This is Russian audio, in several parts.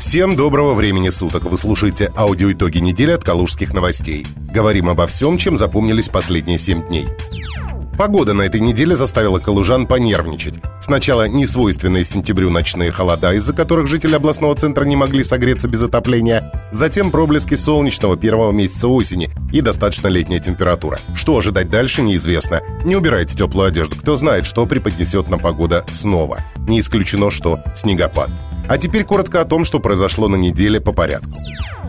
Всем доброго времени суток. Вы слушаете аудиоитоги недели от Калужских новостей. Говорим обо всем, чем запомнились последние 7 дней. Погода на этой неделе заставила калужан понервничать. Сначала несвойственные сентябрю ночные холода, из-за которых жители областного центра не могли согреться без отопления, затем проблески солнечного первого месяца осени и достаточно летняя температура. Что ожидать дальше, неизвестно. Не убирайте теплую одежду, кто знает, что преподнесет нам погода снова. Не исключено, что снегопад. А теперь коротко о том, что произошло на неделе по порядку.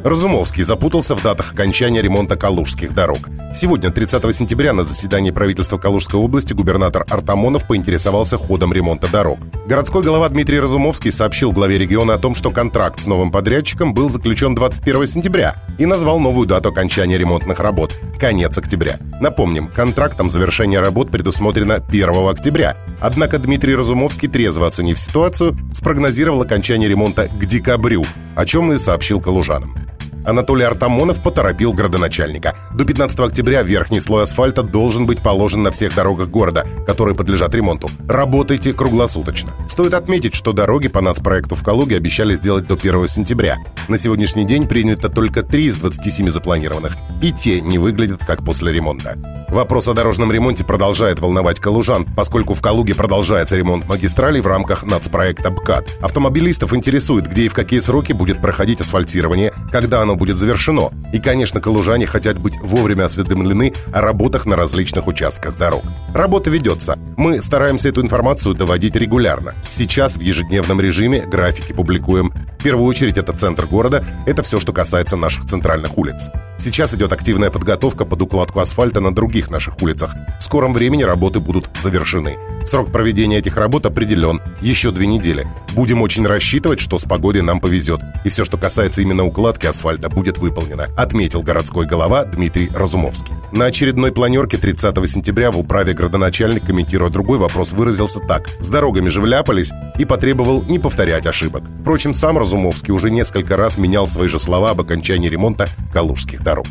Разумовский запутался в датах окончания ремонта калужских дорог. Сегодня, 30 сентября, на заседании правительства Калужской области губернатор Артамонов поинтересовался ходом ремонта дорог. Городской глава Дмитрий Разумовский сообщил главе региона о том, что контракт с новым подрядчиком был заключен 21 сентября и назвал новую дату окончания ремонтных работ – конец октября. Напомним, контрактом завершение работ предусмотрено 1 октября. Однако Дмитрий Разумовский, трезво оценив ситуацию, спрогнозировал окончание ремонта к декабрю, о чем и сообщил калужанам. Анатолий Артамонов поторопил градоначальника. До 15 октября верхний слой асфальта должен быть положен на всех дорогах города, которые подлежат ремонту. Работайте круглосуточно. Стоит отметить, что дороги по нацпроекту в Калуге обещали сделать до 1 сентября. На сегодняшний день принято только 3 из 27 запланированных. И те не выглядят как после ремонта. Вопрос о дорожном ремонте продолжает волновать калужан, поскольку в Калуге продолжается ремонт магистралей в рамках нацпроекта БКАД. Автомобилистов интересует, где и в какие сроки будет проходить асфальтирование, когда оно будет завершено. И, конечно, калужане хотят быть вовремя осведомлены о работах на различных участках дорог. Работа ведется. Мы стараемся эту информацию доводить регулярно. Сейчас в ежедневном режиме графики публикуем. В первую очередь это центр города, это все, что касается наших центральных улиц. Сейчас идет активная подготовка под укладку асфальта на других наших улицах. В скором времени работы будут завершены. Срок проведения этих работ определен. Еще 2 недели. Будем очень рассчитывать, что с погодой нам повезет. И все, что касается именно укладки асфальта, будет выполнено, отметил городской глава Дмитрий Разумовский. На очередной планерке 30 сентября в управе градоначальник, комментируя другой вопрос, выразился так. С дорогами же вляпались и потребовал не повторять ошибок. Впрочем, сам Разумовский уже несколько раз менял свои же слова об окончании ремонта калужских дорог.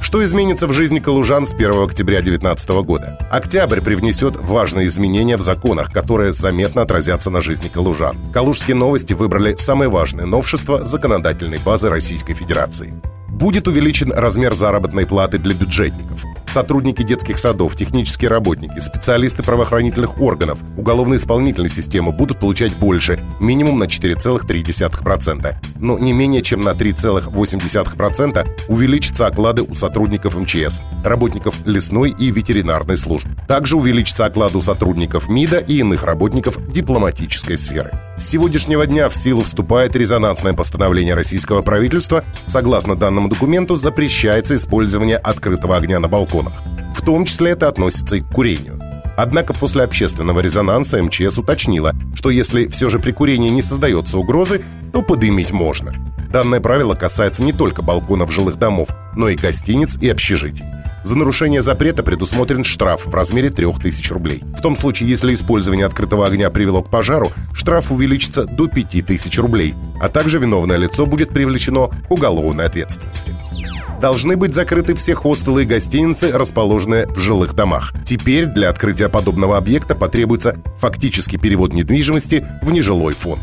Что изменится в жизни калужан с 1 октября 2019 года? Октябрь привнесет важные изменения в законах, которые заметно отразятся на жизни калужан. Калужские новости выбрали самые важные новшества законодательной базы Российской Федерации. Будет увеличен размер заработной платы для бюджетников. Сотрудники детских садов, технические работники, специалисты правоохранительных органов, уголовно-исполнительной системы будут получать больше, минимум на 4,3%, но не менее чем на 3,8% увеличатся оклады у сотрудников МЧС, работников лесной и ветеринарной служб. Также увеличатся оклады у сотрудников МИДа и иных работников дипломатической сферы. С сегодняшнего дня в силу вступает резонансное постановление российского правительства, согласно данным документу запрещается использование открытого огня на балконах. В том числе это относится и к курению. Однако после общественного резонанса МЧС уточнила, что если все же при курении не создается угрозы, то подымить можно. Данное правило касается не только балконов жилых домов, но и гостиниц и общежитий. За нарушение запрета предусмотрен штраф в размере 3000 рублей. В том случае, если использование открытого огня привело к пожару, штраф увеличится до 5000 рублей, а также виновное лицо будет привлечено к уголовной ответственности. Должны быть закрыты все хостелы и гостиницы, расположенные в жилых домах. Теперь для открытия подобного объекта потребуется фактический перевод недвижимости в нежилой фонд.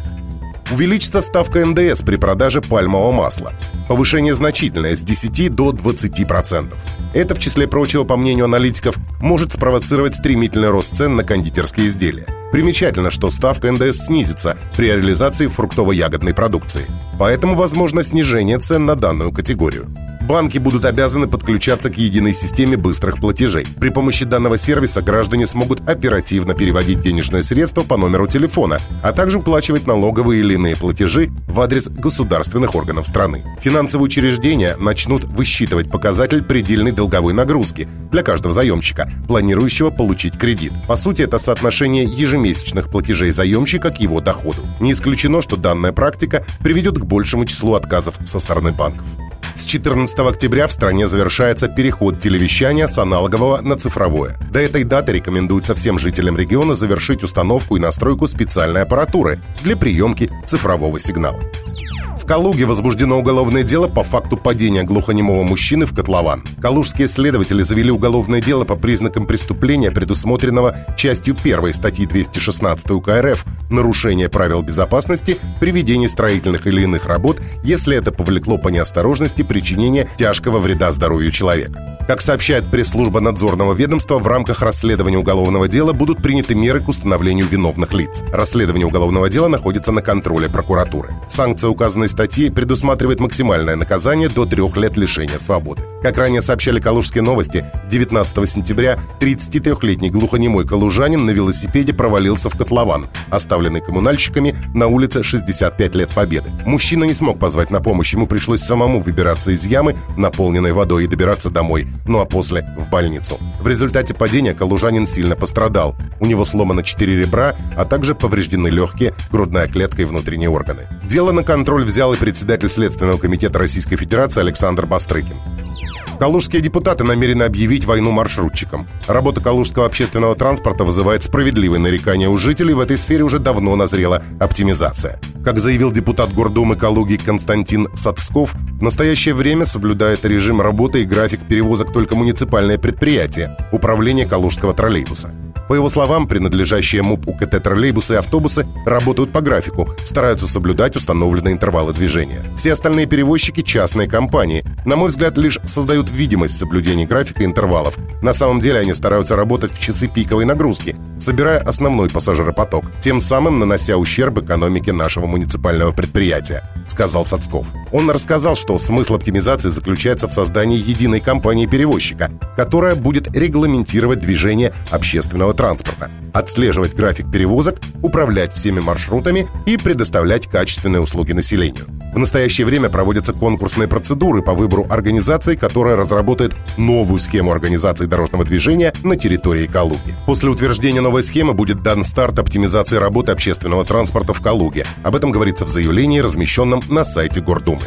Увеличится ставка НДС при продаже пальмового масла. Повышение значительное, с 10 до 20%. Это, в числе прочего, по мнению аналитиков, может спровоцировать стремительный рост цен на кондитерские изделия. Примечательно, что ставка НДС снизится при реализации фруктово-ягодной продукции. Поэтому возможно снижение цен на данную категорию. Банки будут обязаны подключаться к единой системе быстрых платежей. При помощи данного сервиса граждане смогут оперативно переводить денежные средства по номеру телефона, а также уплачивать налоговые или иные платежи в адрес государственных органов страны. Финансовые учреждения начнут высчитывать показатель предельной долговой нагрузки для каждого заемщика, планирующего получить кредит. По сути, это соотношение ежемесячных платежей заемщика к его доходу. Не исключено, что данная практика приведет к большему числу отказов со стороны банков. С 14 октября в стране завершается переход телевещания с аналогового на цифровое. До этой даты рекомендуется всем жителям региона завершить установку и настройку специальной аппаратуры для приемки цифрового сигнала. В Калуге возбуждено уголовное дело по факту падения глухонемого мужчины в котлован. Калужские следователи завели уголовное дело по признакам преступления, предусмотренного частью 1 статьи 216 УК РФ «Нарушение правил безопасности при ведении строительных или иных работ, если это повлекло по неосторожности причинение тяжкого вреда здоровью человека». Как сообщает пресс-служба надзорного ведомства, в рамках расследования уголовного дела будут приняты меры к установлению виновных лиц. Расследование уголовного дела находится на контроле прокуратуры. Санкция указанной статьи предусматривает максимальное наказание до 3 лет лишения свободы. Как ранее сообщали «Калужские новости», 19 сентября 33-летний глухонемой калужанин на велосипеде провалился в котлован, оставленный коммунальщиками на улице 65 лет Победы. Мужчина не смог позвать на помощь, ему пришлось самому выбираться из ямы, наполненной водой, и добираться домой, ну а после в больницу. В результате падения калужанин сильно пострадал. У него сломано 4 ребра, а также повреждены легкие, грудная клетка и внутренние органы. Дело на контроль взял и председатель Следственного комитета Российской Федерации Александр Бастрыкин. Калужские депутаты намерены объявить войну маршрутчикам. Работа калужского общественного транспорта вызывает справедливые нарекания у жителей, в этой сфере уже давно назрела оптимизация. Как заявил депутат Гордумы Калуги Константин Садвсков, в настоящее время соблюдает режим работы и график перевозок только муниципальное предприятие «Управление калужского троллейбуса». По его словам, принадлежащие МУП УКТ троллейбусы и автобусы работают по графику, стараются соблюдать установленные интервалы движения. Все остальные перевозчики – частные компании. На мой взгляд, лишь создают видимость соблюдения графика и интервалов. На самом деле они стараются работать в часы пиковой нагрузки, собирая основной пассажиропоток, тем самым нанося ущерб экономике нашего муниципального предприятия, сказал Садсков. Он рассказал, что смысл оптимизации заключается в создании единой компании-перевозчика, которая будет регламентировать движение общественного транспорта, отслеживать график перевозок, управлять всеми маршрутами и предоставлять качественные услуги населению. В настоящее время проводятся конкурсные процедуры по выбору организации, которая разработает новую схему организации дорожного движения на территории Калуги. После утверждения новой схемы будет дан старт оптимизации работы общественного транспорта в Калуге. Об этом говорится в заявлении, размещенном на сайте Гордумы.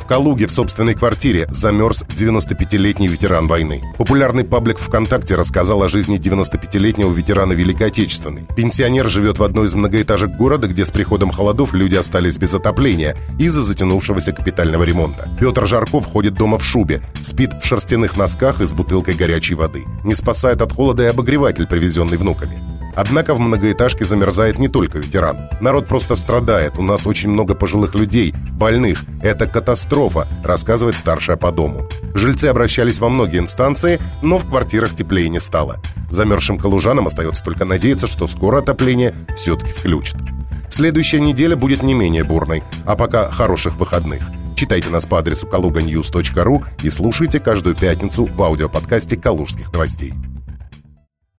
В Калуге в собственной квартире замерз 95-летний ветеран войны. Популярный паблик ВКонтакте рассказал о жизни 95-летнего ветерана Великой Отечественной. Пенсионер живет в одной из многоэтажек города, где с приходом холодов люди остались без отопления из-за затянувшегося капитального ремонта. Петр Жарков ходит дома в шубе, спит в шерстяных носках и с бутылкой горячей воды. Не спасает от холода и обогреватель, привезенный внуками. Однако в многоэтажке замерзает не только ветеран. Народ просто страдает. У нас очень много пожилых людей, больных. Это катастрофа, рассказывает старшая по дому. Жильцы обращались во многие инстанции, но в квартирах теплее не стало. Замерзшим калужанам остается только надеяться, что скоро отопление все-таки включат. Следующая неделя будет не менее бурной. А пока хороших выходных. Читайте нас по адресу kaluganews.ru и слушайте каждую пятницу в аудиоподкасте «Калужских новостей».